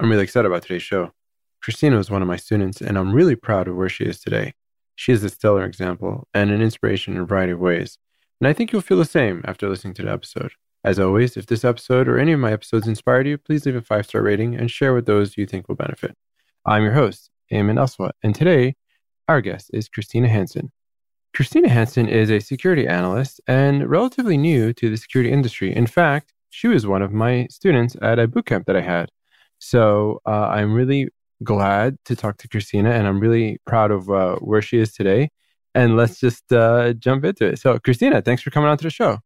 I'm really excited about today's show. Christina was one of my students, and I'm really proud of where she is today. She is a stellar example and an inspiration in a variety of ways. And I think you'll feel the same after listening to the episode. As always, if this episode or any of my episodes inspired you, please leave a 5-star rating and share with those you think will benefit. I'm your host, Eamon Aswa, and today our guest is Christina Hanson. Christina Hanson is a security analyst and relatively new to the security industry. In fact, she was one of my students at a bootcamp that I had. So I'm really glad to talk to Christina, and I'm really proud of where she is today. And let's just jump into it. So Christina, thanks for coming on to the show.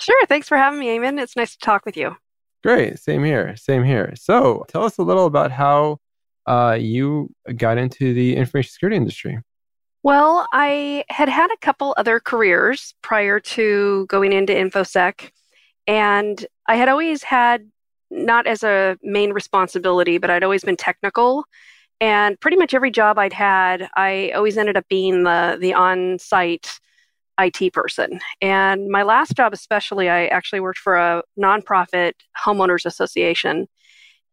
Sure. Thanks for having me, Eamon. It's nice to talk with you. Great. Same here. Same here. So tell us a little about how you got into the information security industry. Well, I had a couple other careers prior to going into InfoSec, and I had always had, not as a main responsibility, but I'd always been technical. And pretty much every job I'd had, I always ended up being the on-site IT person. And my last job especially, I actually worked for a nonprofit homeowners association.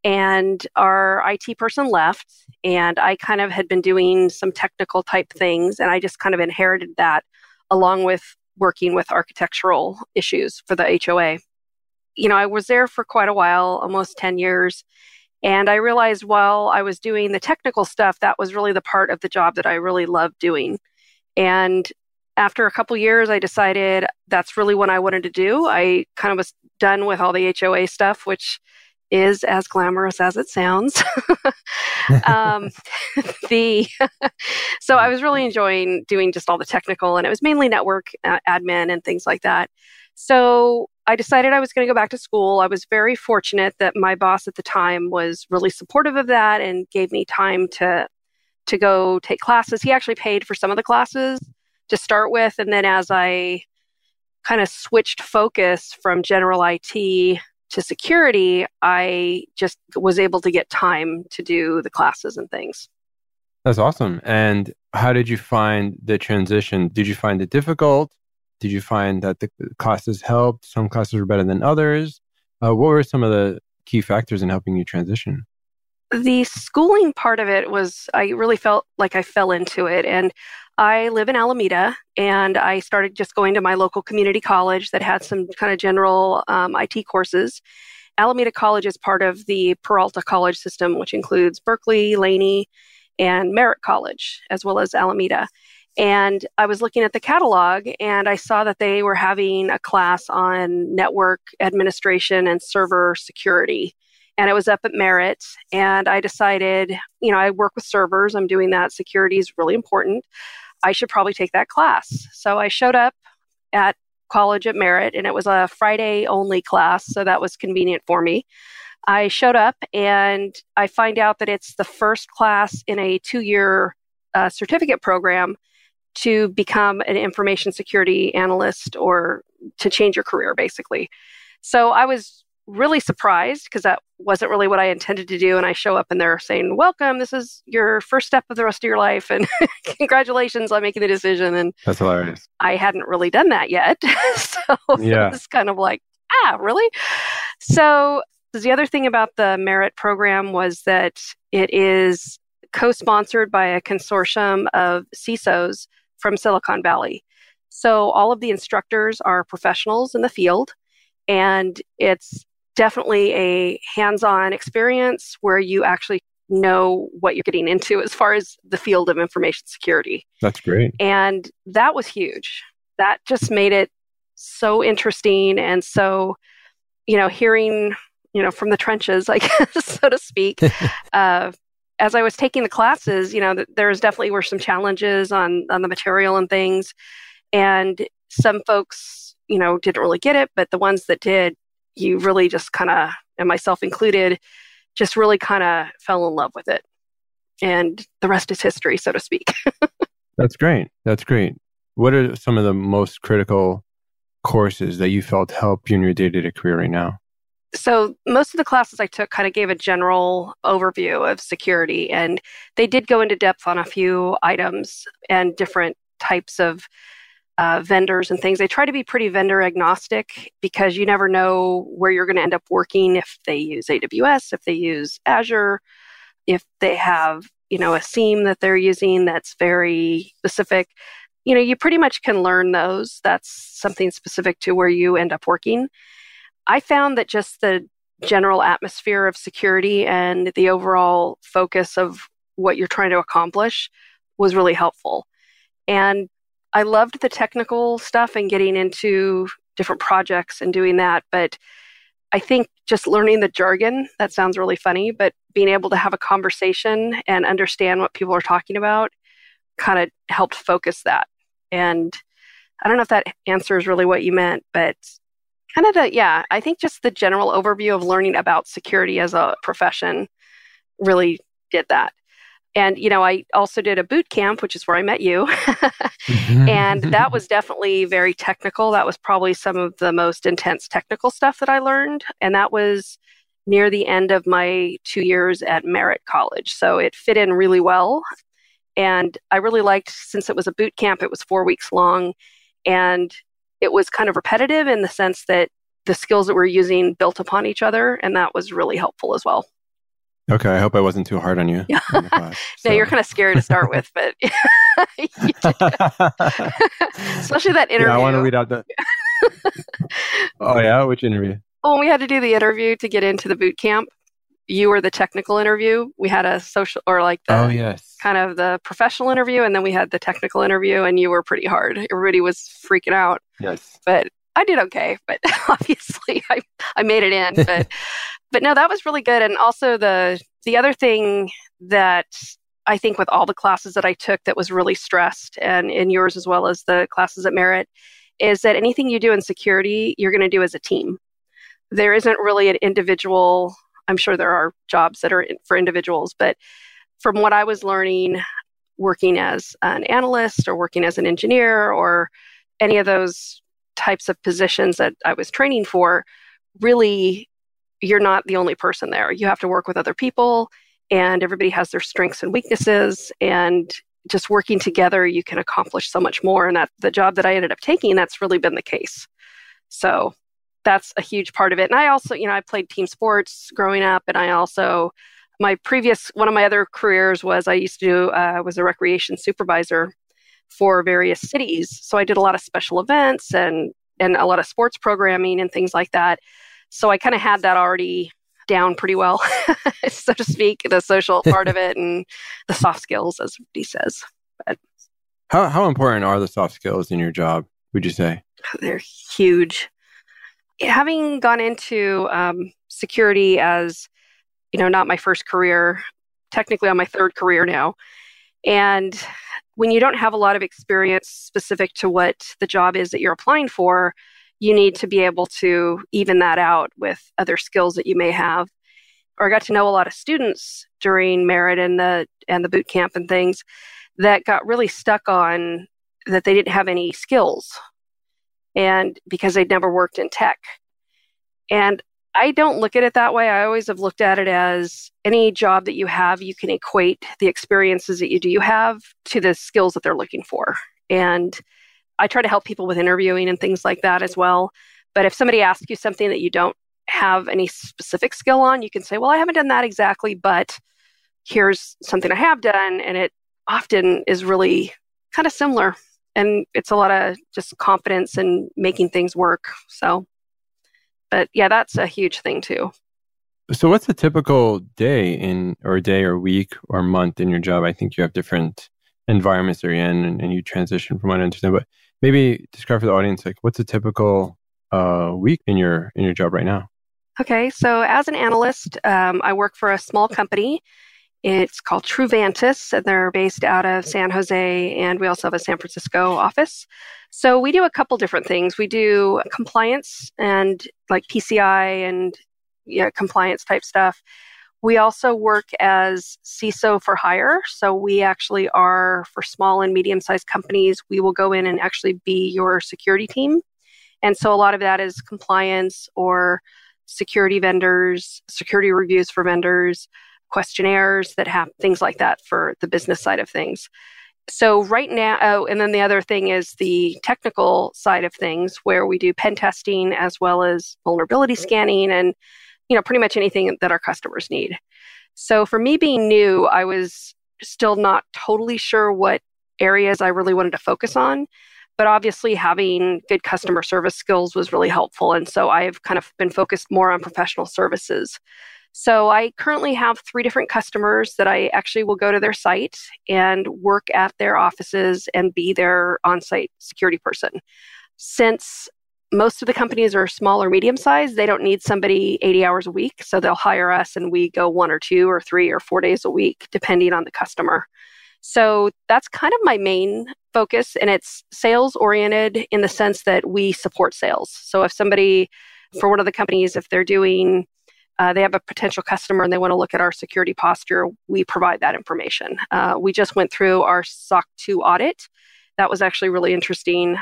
And our IT person left, and I kind of had been doing some technical type things, and I just kind of inherited that along with working with architectural issues for the HOA. You know, I was there for quite a while, almost 10 years, and I realized while I was doing the technical stuff, that was really the part of the job that I really loved doing. And after a couple years, I decided that's really what I wanted to do. I kind of was done with all the HOA stuff, which is as glamorous as it sounds. So I was really enjoying doing just all the technical, and it was mainly network admin and things like that. So I decided I was going to go back to school. I was very fortunate that my boss at the time was really supportive of that and gave me time to go take classes. He actually paid for some of the classes to start with. And then as I kind of switched focus from general IT to security, I just was able to get time to do the classes and things. That's awesome. And how did you find the transition? Did you find it difficult? Did you find that the classes helped? Some classes were better than others. What were some of the key factors in helping you transition? The schooling part of it was, I really felt like I fell into it. And I live in Alameda, and I started just going to my local community college that had some kind of general IT courses. Alameda College is part of the Peralta College system, which includes Berkeley, Laney, and Merritt College, as well as Alameda. And I was looking at the catalog, and I saw that they were having a class on network administration and server security. And it was up at Merritt, and I decided, you know, I work with servers. I'm doing that. Security is really important. I should probably take that class. So I showed up at college at Merritt, and it was a Friday-only class, so that was convenient for me. I showed up, and I find out that it's the first class in a 2-year certificate program to become an information security analyst or to change your career, basically. So I was really surprised because that wasn't really what I intended to do. And I show up and they're saying, welcome, this is your first step of the rest of your life. And congratulations on making the decision. And that's hilarious. I hadn't really done that yet. So yeah. It was kind of like, really? So the other thing about the Merritt program was that it is co-sponsored by a consortium of CISOs from Silicon Valley. So all of the instructors are professionals in the field, and it's definitely a hands-on experience where you actually know what you're getting into as far as the field of information security. That's great. And that was huge. That just made it so interesting. And so, you know, hearing, you know, from the trenches, I guess, so to speak, as I was taking the classes, you know, there's definitely were some challenges on the material and things. And some folks, you know, didn't really get it, but the ones that did, you really just kind of, and myself included, just really kind of fell in love with it. And the rest is history, so to speak. That's great. That's great. What are some of the most critical courses that you felt help you in your day-to-day career right now? So most of the classes I took kind of gave a general overview of security, and they did go into depth on a few items and different types of vendors and things. They try to be pretty vendor agnostic because you never know where you're going to end up working if they use AWS, if they use Azure, if they have, you know, a SIEM that they're using that's very specific. You know, you pretty much can learn those. That's something specific to where you end up working. I found that just the general atmosphere of security and the overall focus of what you're trying to accomplish was really helpful. And I loved the technical stuff and getting into different projects and doing that. But I think just learning the jargon, that sounds really funny, but being able to have a conversation and understand what people are talking about kind of helped focus that. And I don't know if that answers really what you meant, but kind of the, yeah, I think just the general overview of learning about security as a profession really did that. And, you know, I also did a boot camp, which is where I met you. And that was definitely very technical. That was probably some of the most intense technical stuff that I learned. And that was near the end of my 2 years at Merritt College. So it fit in really well. And I really liked, since it was a boot camp, it was 4 weeks long. And it was kind of repetitive in the sense that the skills that we're using built upon each other. And that was really helpful as well. Okay, I hope I wasn't too hard on you. Yeah. Oh my gosh, so. No, you're kind of scary to start with, but especially that interview. Yeah, I want to read out that. Oh yeah, which interview? Oh, when we had to do the interview to get into the boot camp. You were the technical interview. We had a social, or like the kind of the professional interview, and then we had the technical interview, and you were pretty hard. Everybody was freaking out. Yes, but I did okay. But obviously, I made it in, but. But no, that was really good. And also the other thing that I think with all the classes that I took that was really stressed, and in yours as well as the classes at Merritt, is that anything you do in security, you're going to do as a team. There isn't really an individual. I'm sure there are jobs that are for individuals, but from what I was learning, working as an analyst or working as an engineer or any of those types of positions that I was training for, really, you're not the only person there. You have to work with other people, and everybody has their strengths and weaknesses, and just working together, you can accomplish so much more. And that the job that I ended up taking, that's really been the case. So that's a huge part of it. And I also, you know, I played team sports growing up, and I also, one of my other careers was I used to do, was a recreation supervisor for various cities. So I did a lot of special events and a lot of sports programming and things like that. So I kind of had that already down pretty well, so to speak, the social part of it and the soft skills, as he says. But how important are the soft skills in your job, would you say? They're huge. Having gone into security as, you know, not my first career, technically on my third career now. And when you don't have a lot of experience specific to what the job is that you're applying for, you need to be able to even that out with other skills that you may have. Or I got to know a lot of students during Merritt and the boot camp and things that got really stuck on that they didn't have any skills, and because they'd never worked in tech. And I don't look at it that way. I always have looked at it as any job that you have, you can equate the experiences that you do have to the skills that they're looking for. And I try to help people with interviewing and things like that as well. But if somebody asks you something that you don't have any specific skill on, you can say, well, I haven't done that exactly, but here's something I have done. And it often is really kind of similar. And it's a lot of just confidence and making things work. So, but yeah, that's a huge thing too. So what's a typical day or week or month in your job? I think you have different environments you're in and you transition from one end to another, but maybe describe for the audience, like what's a typical week in your job right now? Okay. So as an analyst, I work for a small company. It's called Truvantis, and they're based out of San Jose, and we also have a San Francisco office. So we do a couple different things. We do compliance and like PCI and compliance type stuff. We also work as CISO for hire. So we actually are, for small and medium-sized companies, we will go in and actually be your security team. And so a lot of that is compliance or security vendors, security reviews for vendors, questionnaires that have things like that for the business side of things. So right now, and then the other thing is the technical side of things, where we do pen testing as well as vulnerability scanning and, you know, pretty much anything that our customers need. So for me being new, I was still not totally sure what areas I really wanted to focus on. But obviously having good customer service skills was really helpful. And so I've kind of been focused more on professional services. So I currently have 3 different customers that I actually will go to their site and work at their offices and be their on-site security person. Since most of the companies are small or medium-sized, they don't need somebody 80 hours a week. So they'll hire us and we go 1 or 2 or 3 or 4 days a week, depending on the customer. So that's kind of my main focus. And it's sales-oriented in the sense that we support sales. So if somebody, for one of the companies, if they're doing... they have a potential customer and they want to look at our security posture, we provide that information. We just went through our SOC 2 audit. That was actually really interesting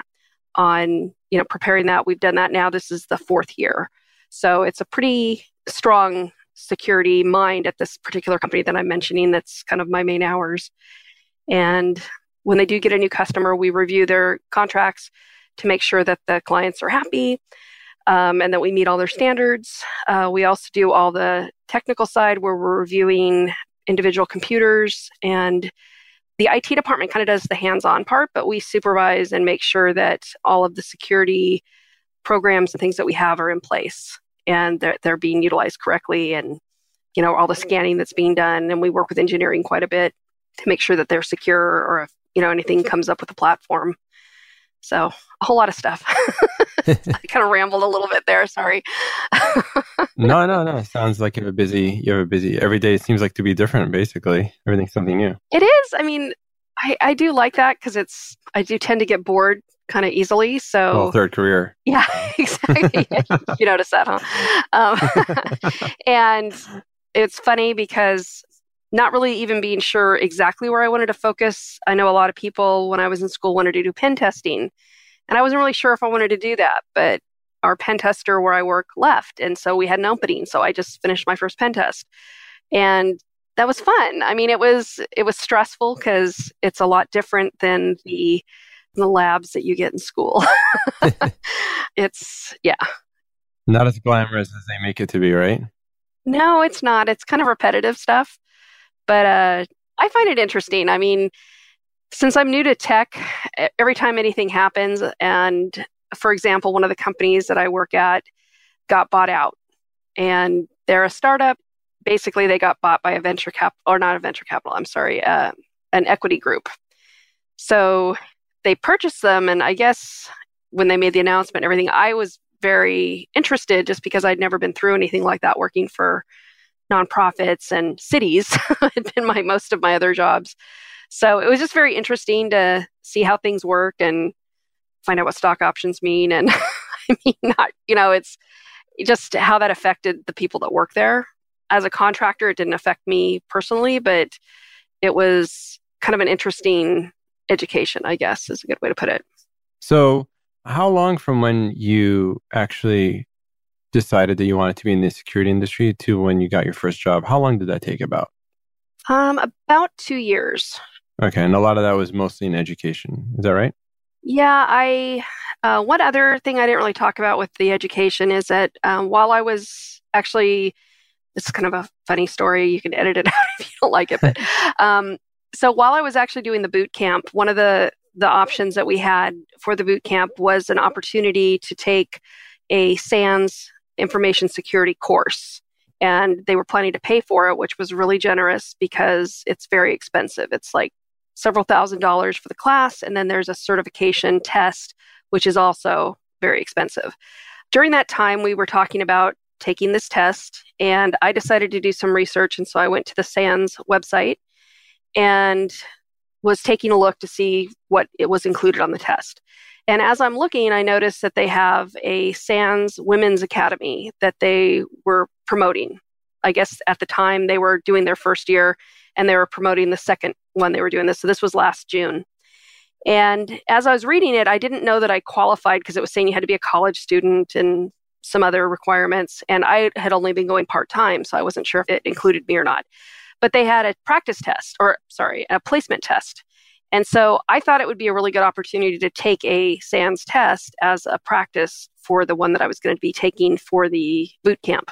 on, you know, preparing that. We've done that now. This is the 4th year. So it's a pretty strong security mind at this particular company that I'm mentioning. That's kind of my main hours. And when they do get a new customer, we review their contracts to make sure that the clients are happy. And that we meet all their standards. We also do all the technical side where we're reviewing individual computers, and the IT department kind of does the hands-on part, but we supervise and make sure that all of the security programs and things that we have are in place and they're being utilized correctly, and, you know, all the scanning that's being done. And we work with engineering quite a bit to make sure that they're secure, or if, you know, anything comes up with the platform. So a whole lot of stuff. I kind of rambled a little bit there. Sorry. No. It sounds like you have a busy every day. It seems like to be different, basically. Everything's something new. It is. I mean, I do like that because I do tend to get bored kind of easily. So well, 3rd career. Yeah, exactly. You notice that, huh? And it's funny because not really even being sure exactly where I wanted to focus. I know a lot of people when I was in school wanted to do pen testing, and I wasn't really sure if I wanted to do that, but our pen tester where I work left, and so we had an opening. So I just finished my first pen test, and that was fun. I mean, it was stressful because it's a lot different than the labs that you get in school. It's, yeah. Not as glamorous as they make it to be, right? No, it's not. It's kind of repetitive stuff. But I find it interesting. I mean, since I'm new to tech, every time anything happens, and for example, one of the companies that I work at got bought out, and they're a startup. Basically, they got bought by a venture capital, or not a venture capital, I'm sorry, an equity group. So they purchased them, and I guess when they made the announcement and everything, I was very interested just because I'd never been through anything like that working for nonprofits and cities had been most of my other jobs. So it was just very interesting to see how things work and find out what stock options mean. And I mean, not, you know, it's just how that affected the people that work there. As a contractor, it didn't affect me personally, but it was kind of an interesting education, I guess, is a good way to put it. So how long from when you actually decided that you wanted to be in the security industry to when you got your first job? How long did that take about? About 2 years. Okay. And a lot of that was mostly in education. Is that right? Yeah. One other thing I didn't really talk about with the education is that while I was actually, it's kind of a funny story. You can edit it out if you don't like it. But so while I was actually doing the boot camp, one of the options that we had for the boot camp was an opportunity to take a SANS information security course, and they were planning to pay for it, which was really generous because it's very expensive. It's like several $1,000s for the class, and then there's a certification test, which is also very expensive. During that time, we were talking about taking this test, and I decided to do some research, and so I went to the SANS website and was taking a look to see what it was included on the test. And as I'm looking, I noticed that they have a SANS Women's Academy that they were promoting. I guess at the time they were doing their first year and they were promoting the second one they were doing this. So this was last June. And as I was reading it, I didn't know that I qualified because it was saying you had to be a college student and some other requirements. And I had only been going part-time, so I wasn't sure if it included me or not. But they had a placement test. And so I thought it would be a really good opportunity to take a SANS test as a practice for the one that I was going to be taking for the boot camp.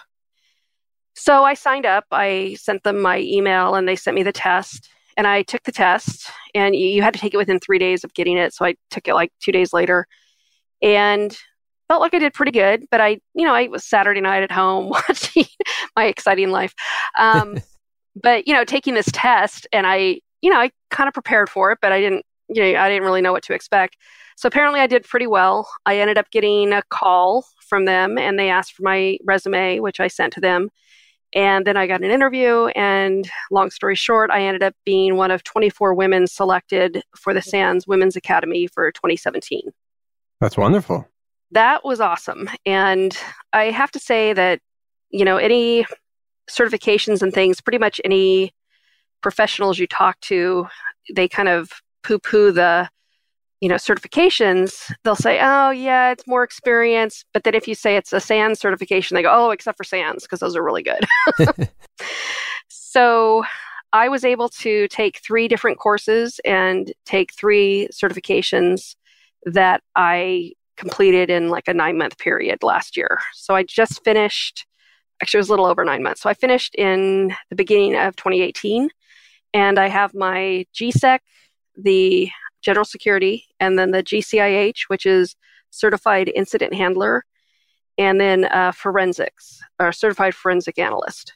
So I signed up, I sent them my email, and they sent me the test. And I took the test, and you had to take it within 3 days of getting it. So I took it like 2 days later and felt like I did pretty good. But I was Saturday night at home watching My Exciting Life. But, taking this test, and I kind of prepared for it, but I didn't really know what to expect. So apparently I did pretty well. I ended up getting a call from them, and they asked for my resume, which I sent to them. And then I got an interview, and long story short, I ended up being one of 24 women selected for the SANS Women's Academy for 2017. That's wonderful. That was awesome. And I have to say that, any certifications and things, pretty much any professionals you talk to, they kind of poo-poo the, certifications. They'll say, oh, yeah, it's more experience. But then if you say it's a SANS certification, they go, oh, except for SANS, because those are really good. So I was able to take 3 different courses and take 3 certifications that I completed in like a 9-month period last year. So I just finished, actually it was a little over 9 months. So I finished in the beginning of 2018, and I have my GSEC, the General Security, and then the GCIH, which is Certified Incident Handler, and then Forensics, or Certified Forensic Analyst.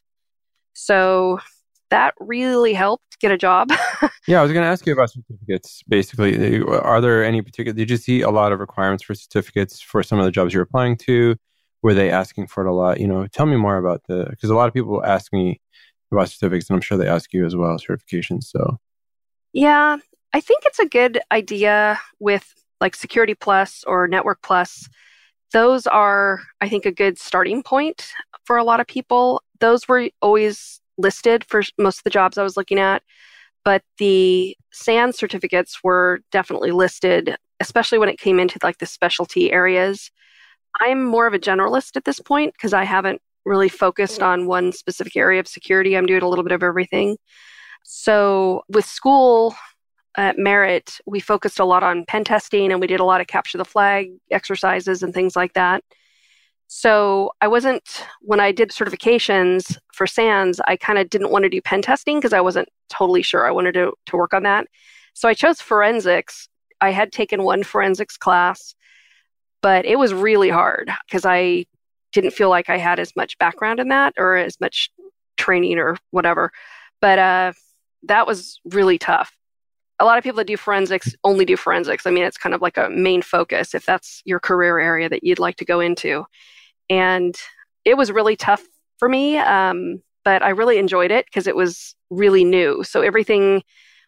So that really helped get a job. Yeah, I was going to ask you about certificates, basically. Are there any particular, did you see a lot of requirements for certificates for some of the jobs you're applying to? Were they asking for it a lot? Tell me more about because a lot of people ask me about certificates, and I'm sure they ask you as well, certifications, so. Yeah, I think it's a good idea with like Security Plus or Network Plus. Those are, I think, a good starting point for a lot of people. Those were always listed for most of the jobs I was looking at, but the SANS certificates were definitely listed, especially when it came into like the specialty areas. I'm more of a generalist at this point because I haven't really focused on one specific area of security. I'm doing a little bit of everything. So with school at Merritt, we focused a lot on pen testing, and we did a lot of capture the flag exercises and things like that. So when I did certifications for SANS, I kind of didn't want to do pen testing because I wasn't totally sure I wanted to work on that. So I chose forensics. I had taken one forensics class, but it was really hard because I didn't feel like I had as much background in that or as much training or whatever. But that was really tough. A lot of people that do forensics only do forensics. I mean, it's kind of like a main focus if that's your career area that you'd like to go into. And it was really tough for me, but I really enjoyed it because it was really new. So everything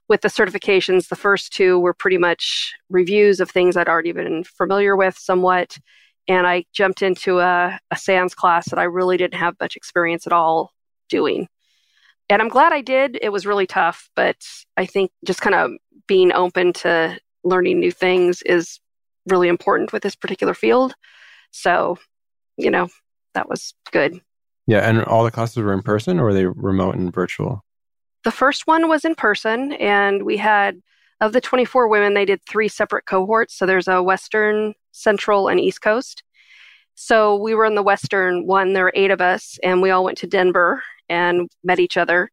with the certifications, the first 2 were pretty much reviews of things I'd already been familiar with somewhat. And I jumped into a SANS class that I really didn't have much experience at all doing. And I'm glad I did. It was really tough, but I think just kind of being open to learning new things is really important with this particular field. So, that was good. Yeah. And all the classes were in person, or were they remote and virtual? The first one was in person, and we had, of the 24 women, they did 3 separate cohorts. So there's a Western, Central, and East Coast. So we were in the Western one. There were 8 of us, and we all went to Denver and met each other.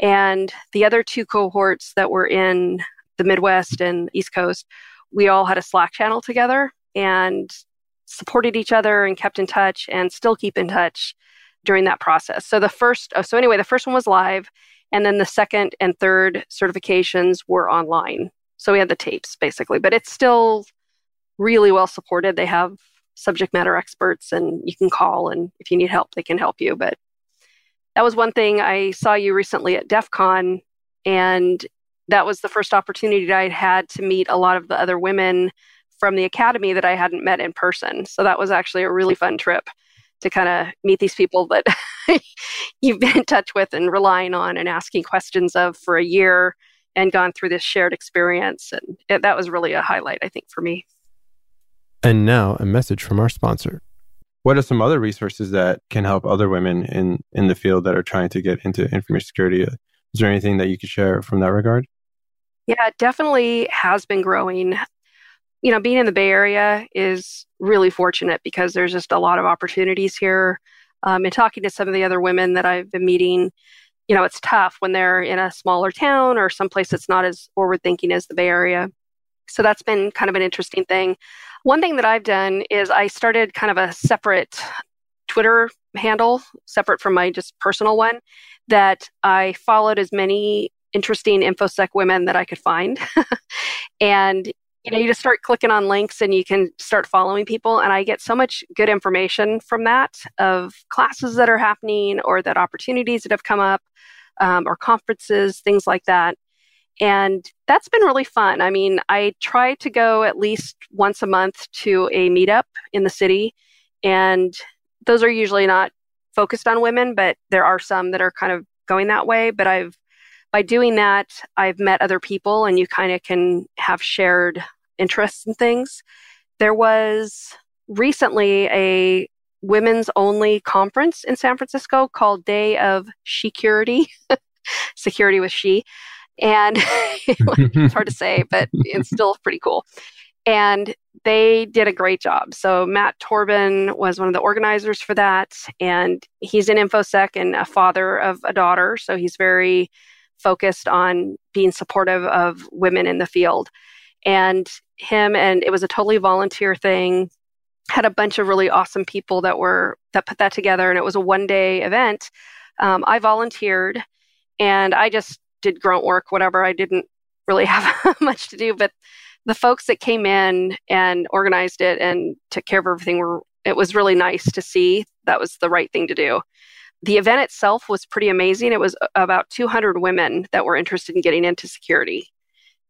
And the other 2 cohorts that were in the Midwest and East Coast, we all had a Slack channel together and supported each other and kept in touch and still keep in touch during that process. So the first one was live, and then the second and third certifications were online. So we had the tapes basically, but it's still really well supported. They have subject matter experts, and you can call, and if you need help, they can help you. But that was one thing. I saw you recently at DEF CON, and that was the first opportunity I'd had to meet a lot of the other women from the academy that I hadn't met in person. So that was actually a really fun trip to kind of meet these people that you've been in touch with and relying on and asking questions of for a year and gone through this shared experience. And that was really a highlight, I think, for me. And now a message from our sponsor. What are some other resources that can help other women in the field that are trying to get into information security? Is there anything that you could share from that regard? Yeah, it definitely has been growing. You know, being in the Bay Area is really fortunate because there's just a lot of opportunities here. And talking to some of the other women that I've been meeting, you know, it's tough when they're in a smaller town or someplace that's not as forward-thinking as the Bay Area. So that's been kind of an interesting thing. One thing that I've done is I started kind of a separate Twitter handle, separate from my just personal one, that I followed as many interesting InfoSec women that I could find. And, you know, you just start clicking on links and you can start following people. And I get so much good information from that, of classes that are happening or that opportunities that have come up, or conferences, things like that. And that's been really fun. I mean, I try to go at least once a month to a meetup in the city. And those are usually not focused on women, but there are some that are kind of going that way. But I've by doing that, I've met other people and you kind of can have shared interests and things. There was recently a women's only conference in San Francisco called Day of Shecurity, security with she. And it's hard to say, but it's still pretty cool. And they did a great job. So Matt Torben was one of the organizers for that. And he's in InfoSec and a father of a daughter. So he's very focused on being supportive of women in the field. And him, and it was a totally volunteer thing, had a bunch of really awesome people that put that together. And it was a one-day event. I volunteered and I just did grunt work, whatever. I didn't really have much to do, but the folks that came in and organized it and took care of everything it was really nice to see. That was the right thing to do. The event itself was pretty amazing. It was about 200 women that were interested in getting into security.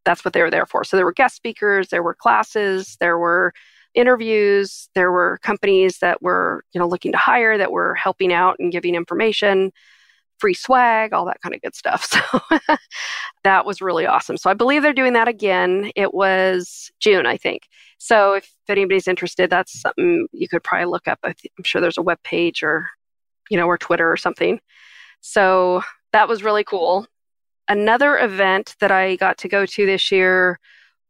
That's what they were there for. So there were guest speakers, there were classes, there were interviews, there were companies that were, you know, looking to hire, that were helping out and giving information, free swag, all that kind of good stuff. So that was really awesome. So I believe they're doing that again. It was June, I think. So if anybody's interested, that's something you could probably look up. I'm sure there's a web page or Twitter or something. So that was really cool. Another event that I got to go to this year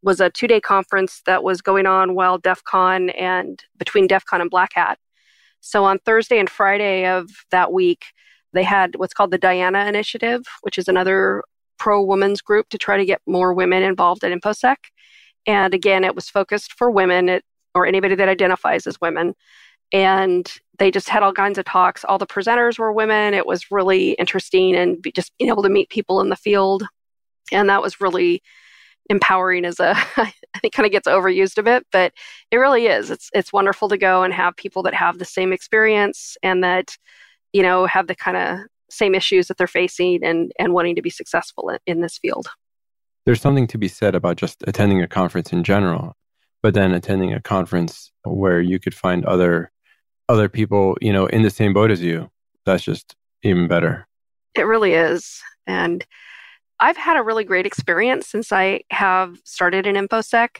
was a 2-day conference that was going on while DEF CON and between DEF CON and Black Hat. So on Thursday and Friday of that week, they had what's called the Diana Initiative, which is another pro-women's group to try to get more women involved in InfoSec. And again, it was focused for women or anybody that identifies as women. And they just had all kinds of talks. All the presenters were women. It was really interesting and just being able to meet people in the field. And that was really empowering it kind of gets overused a bit, but it really is. It's wonderful to go and have people that have the same experience and that, you know, have the kind of same issues that they're facing and wanting to be successful in this field. There's something to be said about just attending a conference in general, but then attending a conference where you could find other people, you know, in the same boat as you. That's just even better. It really is. And I've had a really great experience since I have started in InfoSec.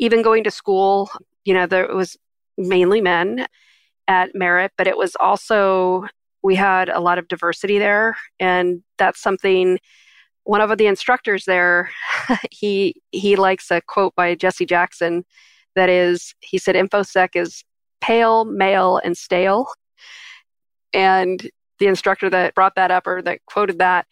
Even going to school, you know, there was mainly men at Merritt, but it was also, we had a lot of diversity there. And that's something, one of the instructors there, he likes a quote by Jesse Jackson that is, he said, InfoSec is pale, male, and stale. And the instructor that brought that up or that quoted that,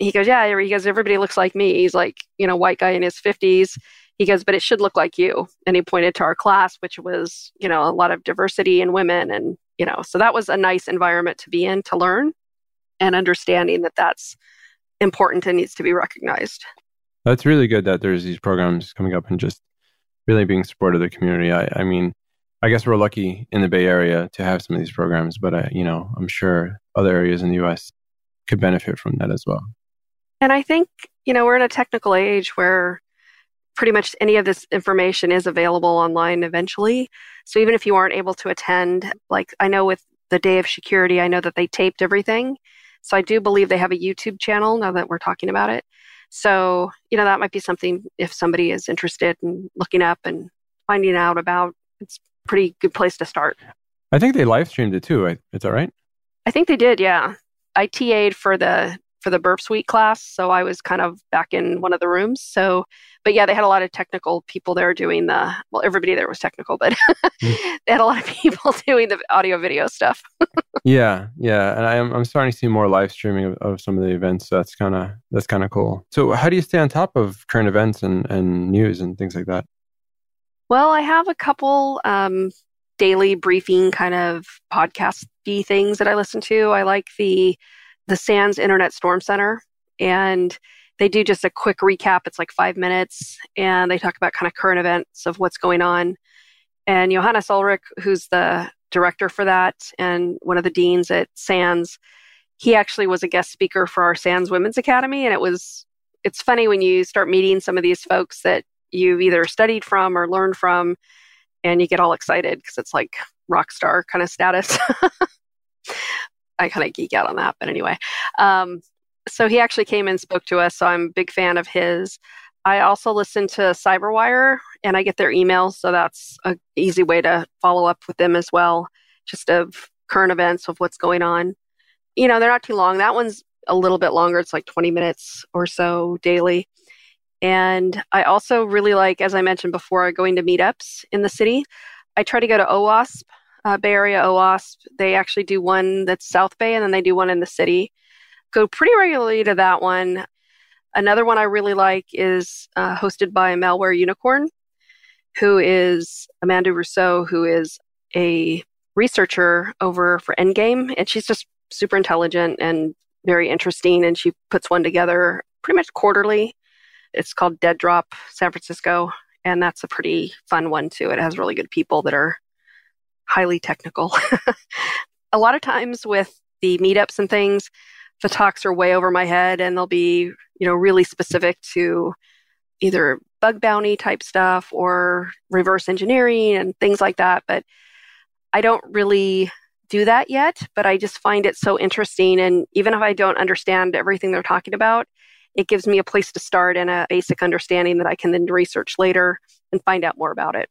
he goes, yeah, he goes, everybody looks like me. He's like, you know, white guy in his 50s. He goes, but it should look like you. And he pointed to our class, which was, you know, a lot of diversity and women. And, you know, so that was a nice environment to be in, to learn and understanding that that's important and needs to be recognized. That's really good that there's these programs coming up and just really being supportive of the community. I mean, I guess we're lucky in the Bay Area to have some of these programs, but I'm sure other areas in the U.S. could benefit from that as well. And I think, you know, we're in a technical age where pretty much any of this information is available online eventually. So even if you aren't able to attend, like I know with the Day of Shecurity, I know that they taped everything. So I do believe they have a YouTube channel now that we're talking about it. So, you know, that might be something if somebody is interested in looking up and finding out about. It's pretty good place to start. I think they live streamed it too. Is that right? I think they did, yeah. I TA'd for the for the Burp Suite class. So I was kind of back in one of the rooms. So, but yeah, they had a lot of technical people there doing the, well, everybody there was technical, but they had a lot of people doing the audio video stuff. Yeah. And I'm starting to see more live streaming of some of the events. So that's kind of cool. So how do you stay on top of current events and news and things like that? Well, I have a couple daily briefing kind of podcast-y things that I listen to. I like the SANS Internet Storm Center, and they do just a quick recap. It's like 5 minutes, and they talk about kind of current events of what's going on. And Johanna Ulrich, who's the director for that and one of the deans at SANS, he actually was a guest speaker for our SANS Women's Academy, and it's funny when you start meeting some of these folks that you've either studied from or learned from, and you get all excited because it's like rock star kind of status. I kind of geek out on that, but anyway. So he actually came and spoke to us, so I'm a big fan of his. I also listen to CyberWire, and I get their emails, so that's an easy way to follow up with them as well, just of current events, of what's going on. You know, they're not too long. That one's a little bit longer. It's like 20 minutes or so daily. And I also really like, as I mentioned before, going to meetups in the city. I try to go to OWASP, Bay Area OWASP. They actually do one that's South Bay, and then they do one in the city. Go pretty regularly to that one. Another one I really like is hosted by Malware Unicorn, who is Amanda Rousseau, who is a researcher over for Endgame. And she's just super intelligent and very interesting. And she puts one together pretty much quarterly. It's called Dead Drop San Francisco, and that's a pretty fun one, too. It has really good people that are highly technical. A lot of times with the meetups and things, the talks are way over my head, and they'll be, you know, really specific to either bug bounty type stuff or reverse engineering and things like that. But I don't really do that yet, but I just find it so interesting. And even if I don't understand everything they're talking about, it gives me a place to start and a basic understanding that I can then research later and find out more about it.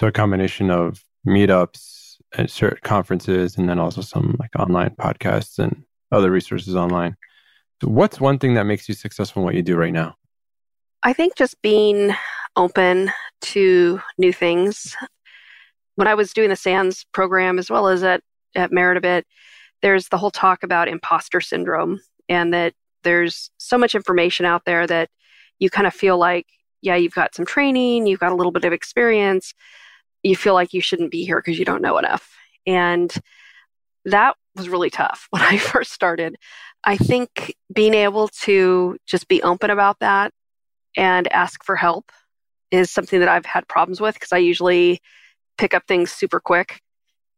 So a combination of meetups and certain conferences, and then also some like online podcasts and other resources online. So what's one thing that makes you successful in what you do right now? I think just being open to new things. When I was doing the SANS program, as well as at Merritt a bit, there's the whole talk about imposter syndrome, and that there's so much information out there that you kind of feel like, yeah, you've got some training, you've got a little bit of experience, you feel like you shouldn't be here because you don't know enough. And that was really tough when I first started. I think being able to just be open about that and ask for help is something that I've had problems with, because I usually pick up things super quick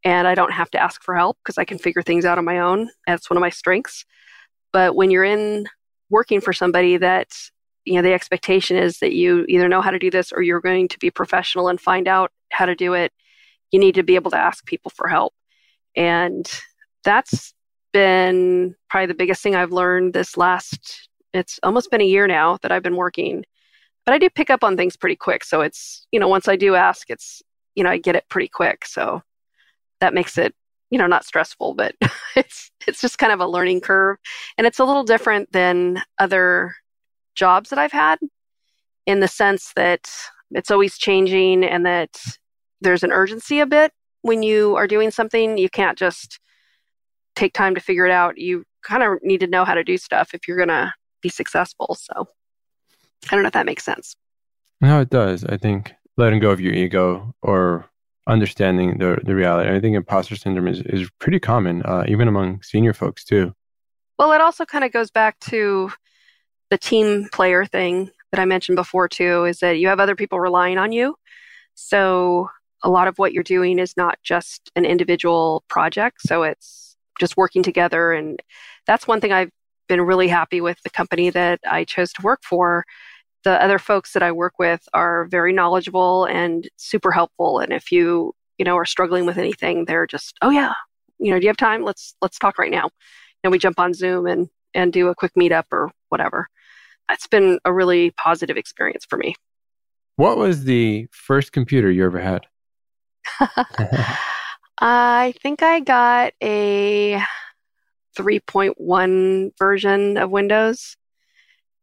and I don't have to ask for help because I can figure things out on my own. That's one of my strengths. But when you're in working for somebody that, you know, the expectation is that you either know how to do this or you're going to be professional and find out how to do it, you need to be able to ask people for help. And that's been probably the biggest thing I've learned it's almost been a year now that I've been working. But I do pick up on things pretty quick. So it's, you know, once I do ask, it's, you know, I get it pretty quick. So that makes it, you know, not stressful, but it's just kind of a learning curve. And it's a little different than other jobs that I've had, in the sense that it's always changing and that there's an urgency a bit when you are doing something. You can't just take time to figure it out. You kind of need to know how to do stuff if you're going to be successful. So I don't know if that makes sense. No, it does. I think letting go of your ego or understanding the reality. I think imposter syndrome is pretty common, even among senior folks too. Well, it also kind of goes back to the team player thing that I mentioned before too, is that you have other people relying on you. So a lot of what you're doing is not just an individual project. So it's just working together. And that's one thing I've been really happy with the company that I chose to work for. The other folks that I work with are very knowledgeable and super helpful. And if you are struggling with anything, they're just, oh yeah, you know, do you have time? Let's talk right now. And we jump on Zoom and do a quick meetup or whatever. It's been a really positive experience for me. What was the first computer you ever had? I think I got a 3.1 version of Windows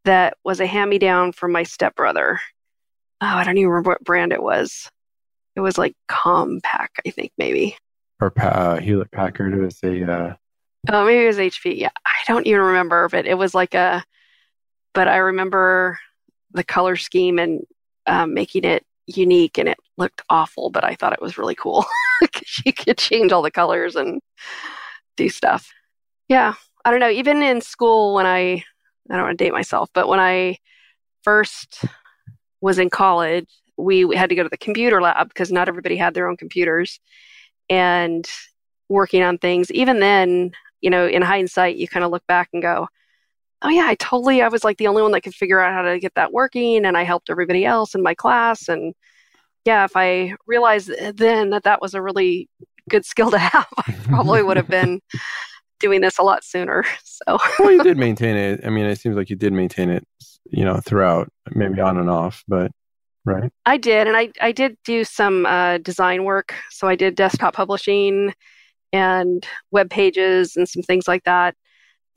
that was a hand-me-down from my stepbrother. Oh, I don't even remember what brand it was. It was like Compaq, I think, maybe. Or Hewlett Packard. It was a... Oh, maybe it was HP. Yeah, I don't even remember, but it was like a... But I remember the color scheme and making it unique, and it looked awful, but I thought it was really cool because you could change all the colors and do stuff. Yeah, I don't know. Even in school when I don't want to date myself, but when I first was in college, we had to go to the computer lab because not everybody had their own computers, and working on things. Even then, you know, in hindsight, you kind of look back and go, oh yeah, I was like the only one that could figure out how to get that working, and I helped everybody else in my class. And yeah, if I realized then that that was a really good skill to have, I probably would have been doing this a lot sooner. So well, you did maintain it. I mean, it seems like you did maintain it, you know, throughout, maybe on and off, but right? I did, and I did do some design work. So I did desktop publishing and web pages and some things like that.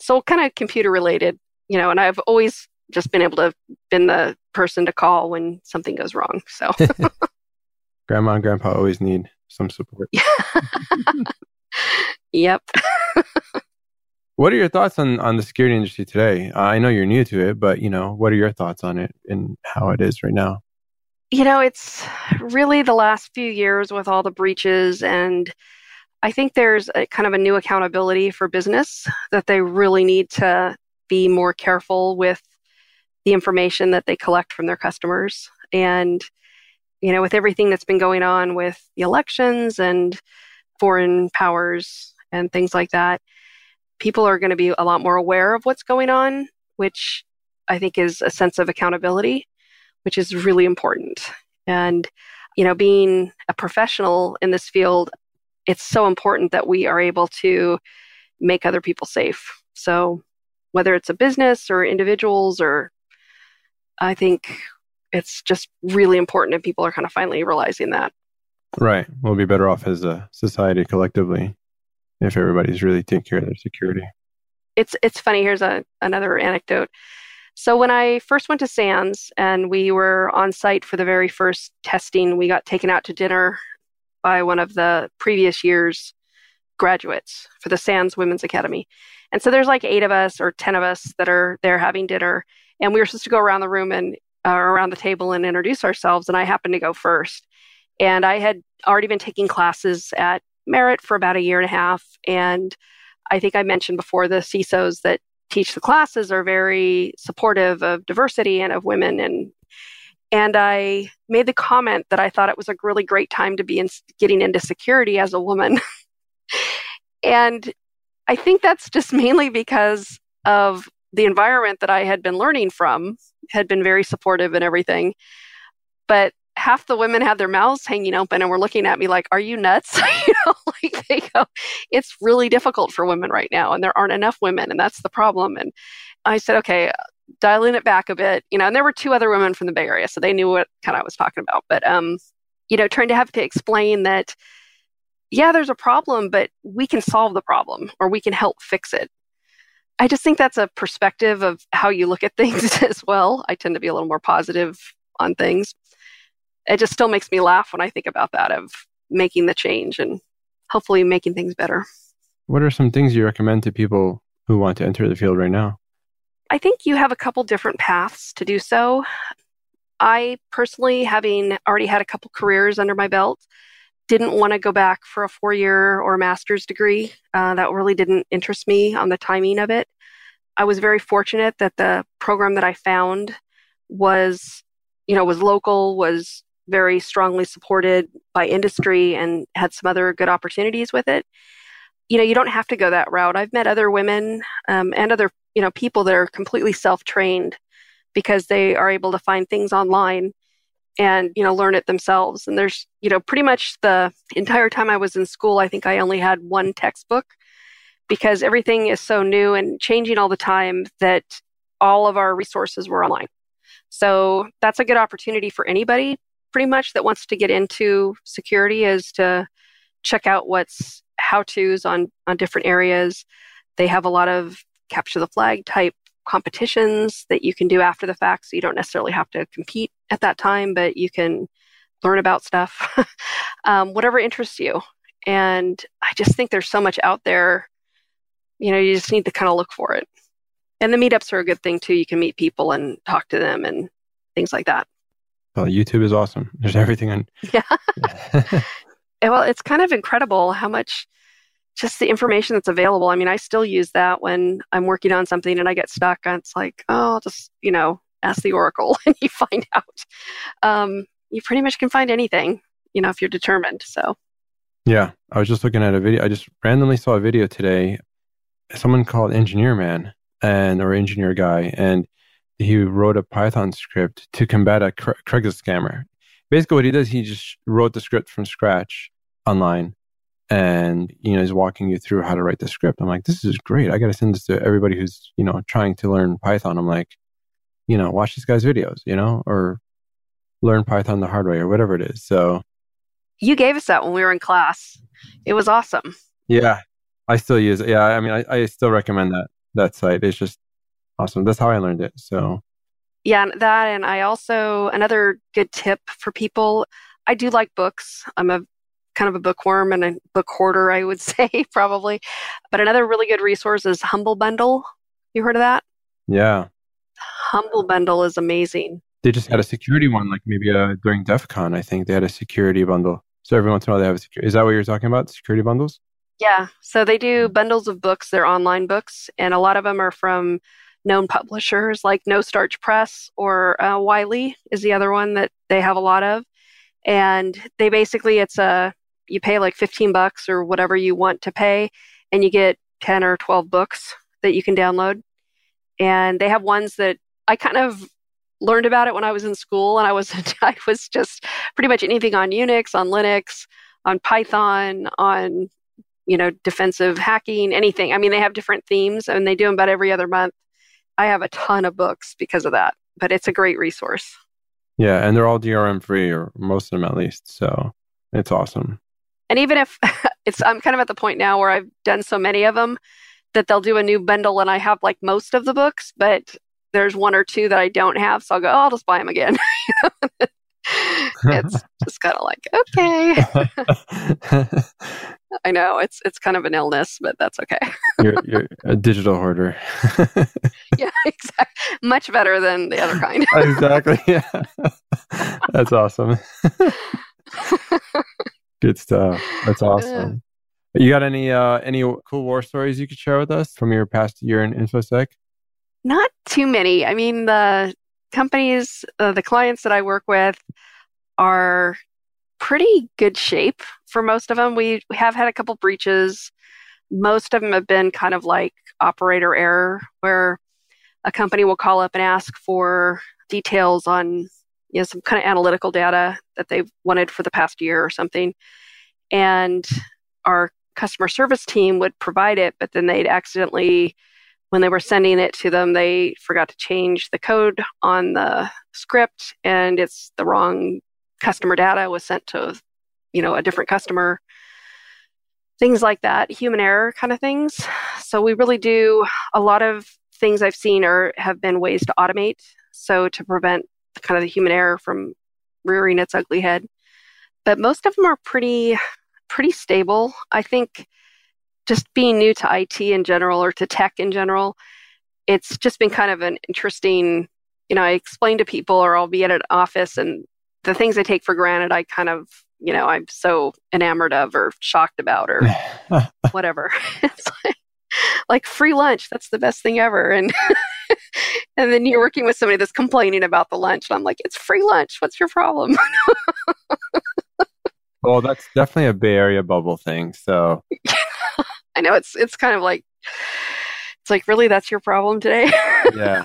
So kind of computer related, you know, and I've always just been able to been the person to call when something goes wrong. So grandma and grandpa always need some support. Yep. What are your thoughts on the security industry today? I know you're new to it, but you know, what are your thoughts on it and how it is right now? You know, it's really the last few years with all the breaches, and I think there's a kind of a new accountability for business that they really need to be more careful with the information that they collect from their customers. And, you know, with everything that's been going on with the elections and foreign powers and things like that, people are going to be a lot more aware of what's going on, which I think is a sense of accountability, which is really important. And, you know, being a professional in this field, it's so important that we are able to make other people safe. So whether it's a business or individuals, or I think it's just really important, and people are kind of finally realizing that. Right. We'll be better off as a society collectively if everybody's really taking care of their security. It's funny. Here's another anecdote. So when I first went to SANS and we were on site for the very first testing, we got taken out to dinner by one of the previous year's graduates for the SANS Women's Academy. And so there's like 8 of us or 10 of us that are there having dinner. And we were supposed to go around the room and around the table and introduce ourselves. And I happened to go first. And I had already been taking classes at Merritt for about 1.5 years. And I think I mentioned before, the CISOs that teach the classes are very supportive of diversity and of women. And I made the comment that I thought it was a really great time to be getting into security as a woman. And I think that's just mainly because of the environment that I had been learning from, had been very supportive and everything. But half the women had their mouths hanging open and were looking at me like, are you nuts? You know, like they go, it's really difficult for women right now, and there aren't enough women, and that's the problem. And I said, okay, dialing it back a bit, you know, and there were 2 other women from the Bay Area, so they knew what kind I was talking about. But, you know, trying to have to explain that, yeah, there's a problem, but we can solve the problem, or we can help fix it. I just think that's a perspective of how you look at things as well. I tend to be a little more positive on things. It just still makes me laugh when I think about that, of making the change and hopefully making things better. What are some things you recommend to people who want to enter the field right now? I think you have a couple different paths to do so. I personally, having already had a couple careers under my belt, didn't want to go back for a 4-year or master's degree. That really didn't interest me on the timing of it. I was very fortunate that the program that I found was, you know, was local, was very strongly supported by industry, and had some other good opportunities with it. You know, you don't have to go that route. I've met other women and other, you know, people that are completely self-trained because they are able to find things online and, you know, learn it themselves. And there's, you know, pretty much the entire time I was in school, I think I only had 1 textbook because everything is so new and changing all the time that all of our resources were online. So that's a good opportunity for anybody pretty much that wants to get into security, is to check out what's how-tos on different areas. They have a lot of capture the flag type competitions that you can do after the fact. So you don't necessarily have to compete at that time, but you can learn about stuff, whatever interests you. And I just think there's so much out there, you know, you just need to kind of look for it. And the meetups are a good thing too. You can meet people and talk to them and things like that. Well, YouTube is awesome. There's everything on. Yeah. Well, it's kind of incredible how much just the information that's available. I mean, I still use that when I'm working on something and I get stuck. And it's like, oh, I'll just, you know, ask the Oracle and you find out. You pretty much can find anything, you know, if you're determined. So. Yeah. I was just looking at a video. I just randomly saw a video today. Someone called Engineer Man or Engineer Guy. And he wrote a Python script to combat a Craigslist scammer. Basically what he does, he just wrote the script from scratch online. And, you know, he's walking you through how to write the script. I'm like, this is great. I got to send this to everybody who's, you know, trying to learn Python. I'm like, you know, watch this guy's videos, you know, or learn Python the hard way or whatever it is. So you gave us that when we were in class. It was awesome. Yeah, I still use it. Yeah, I mean, I still recommend that site. It's just awesome. That's how I learned it. So yeah, that. And I also, another good tip for people, I do like books. I'm kind of a bookworm and a book hoarder, I would say, probably. But another really good resource is Humble Bundle. You heard of that? Yeah. Humble Bundle is amazing. They just had a security one, like maybe during DEF CON, I think they had a security bundle. So every once in a while they have a security. Is that what you're talking about? Security bundles? Yeah. So they do bundles of books. They're online books. And a lot of them are from known publishers like No Starch Press or Wiley is the other one that they have a lot of. And they basically, you pay like $15 or whatever you want to pay, and you get 10 or 12 books that you can download. And they have ones that I kind of learned about it when I was in school, and I was just pretty much anything on Unix, on Linux, on Python, on, you know, defensive hacking, anything. I mean, they have different themes, and they do them about every other month. I have a ton of books because of that, but it's a great resource. Yeah, and they're all DRM free, or most of them at least. So it's awesome. And even if I'm kind of at the point now where I've done so many of them that they'll do a new bundle and I have like most of the books, but there's one or two that I don't have. So I'll go, I'll just buy them again. It's just kind of like, okay. I know it's kind of an illness, but that's okay. You're a digital hoarder. Yeah, exactly. Much better than the other kind. Exactly. Yeah. That's awesome. Good stuff. That's awesome. You got any cool war stories you could share with us from your past year in InfoSec? Not too many. I mean, the companies, the clients that I work with are pretty good shape for most of them. We have had a couple breaches. Most of them have been kind of like operator error, where a company will call up and ask for details on, you know, some kind of analytical data that they've wanted for the past year or something. And our customer service team would provide it, but then they'd accidentally, when they were sending it to them, they forgot to change the code on the script, and it's the wrong customer data was sent to, you know, a different customer. Things like that, human error kind of things. So we really do a lot of things I've seen have been ways to automate, so to prevent kind of the human error from rearing its ugly head. But most of them are pretty stable. I think just being new to IT in general, or to tech in general, it's just been kind of an interesting, you know, I explain to people, or I'll be at an office, and the things I take for granted, I kind of, you know, I'm so enamored of or shocked about or whatever. It's like free lunch, that's the best thing ever. And and then you're working with somebody that's complaining about the lunch, and I'm like, it's free lunch, what's your problem? Well, that's definitely a Bay Area bubble thing, so. I know it's kind of like, it's like, really, that's your problem today? Yeah,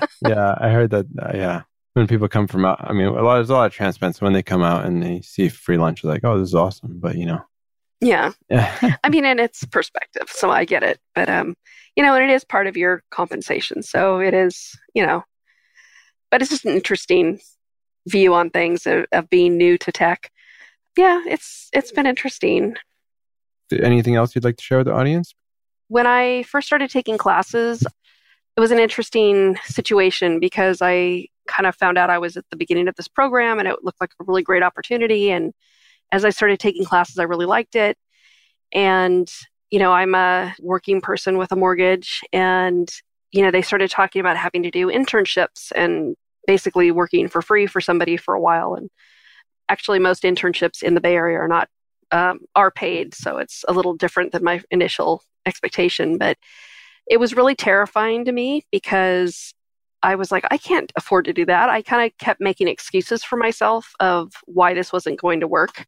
I heard that, yeah. When people come from out, I mean, there's a lot of transplants when they come out and they see free lunch, they're like, oh, this is awesome, but you know. Yeah. I mean, and it's perspective, so I get it. But, you know, and it is part of your compensation, so it is, you know, but it's just an interesting view on things of being new to tech. Yeah, it's been interesting. Anything else you'd like to share with the audience? When I first started taking classes, it was an interesting situation because I kind of found out I was at the beginning of this program and it looked like a really great opportunity. And as I started taking classes, I really liked it. And, you know, I'm a working person with a mortgage, and, you know, they started talking about having to do internships and basically working for free for somebody for a while. And actually, most internships in the Bay Area are not are paid. So it's a little different than my initial expectation. But it was really terrifying to me because I was like, I can't afford to do that. I kind of kept making excuses for myself of why this wasn't going to work.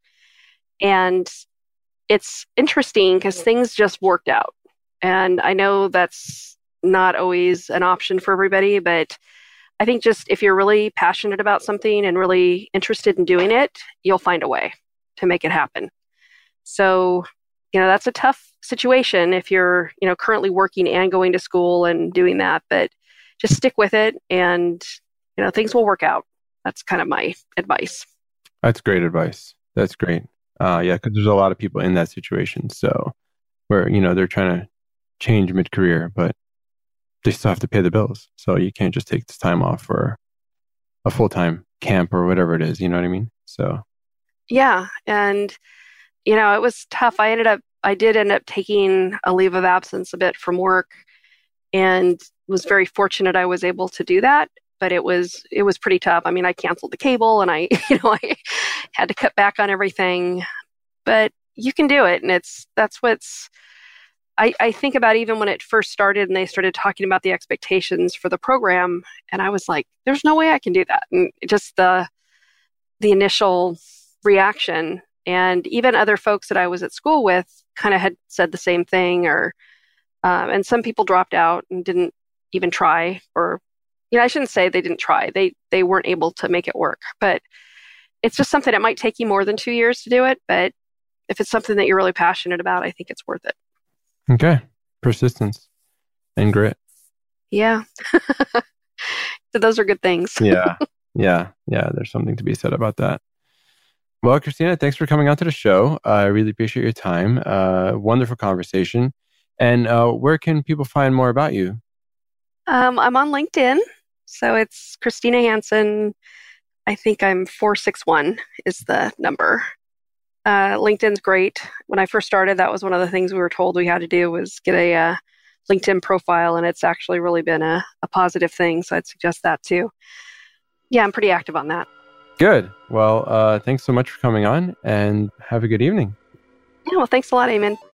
And it's interesting because things just worked out. And I know that's not always an option for everybody, but I think just if you're really passionate about something and really interested in doing it, you'll find a way to make it happen. So, you know, that's a tough situation if you're, you know, currently working and going to school and doing that, but just stick with it and, you know, things will work out. That's kind of my advice. That's great advice. That's great. Yeah, because there's a lot of people in that situation. So where, you know, they're trying to change mid-career, but they still have to pay the bills. So you can't just take this time off for a full-time camp or whatever it is. You know what I mean? So. Yeah. And, you know, it was tough. I did end up taking a leave of absence a bit from work and was very fortunate I was able to do that. But it was pretty tough. I mean, I canceled the cable and I had to cut back on everything, but you can do it. And I think about even when it first started and they started talking about the expectations for the program. And I was like, there's no way I can do that. And just the initial reaction, and even other folks that I was at school with kind of had said the same thing, or, and some people dropped out and didn't even try, or, you know, I shouldn't say they didn't try. They weren't able to make it work, but it's just something that might take you more than 2 years to do it. But if it's something that you're really passionate about, I think it's worth it. Okay. Persistence and grit. Yeah. So those are good things. Yeah. Yeah. Yeah. There's something to be said about that. Well, Christina, thanks for coming on to the show. I really appreciate your time. Wonderful conversation. And where can people find more about you? I'm on LinkedIn. So it's Christina Hanson. I think I'm 461 is the number. LinkedIn's great. When I first started, that was one of the things we were told we had to do was get a LinkedIn profile, and it's actually really been a positive thing. So I'd suggest that too. Yeah, I'm pretty active on that. Good. Well, thanks so much for coming on and have a good evening. Yeah, well, thanks a lot, Eamon.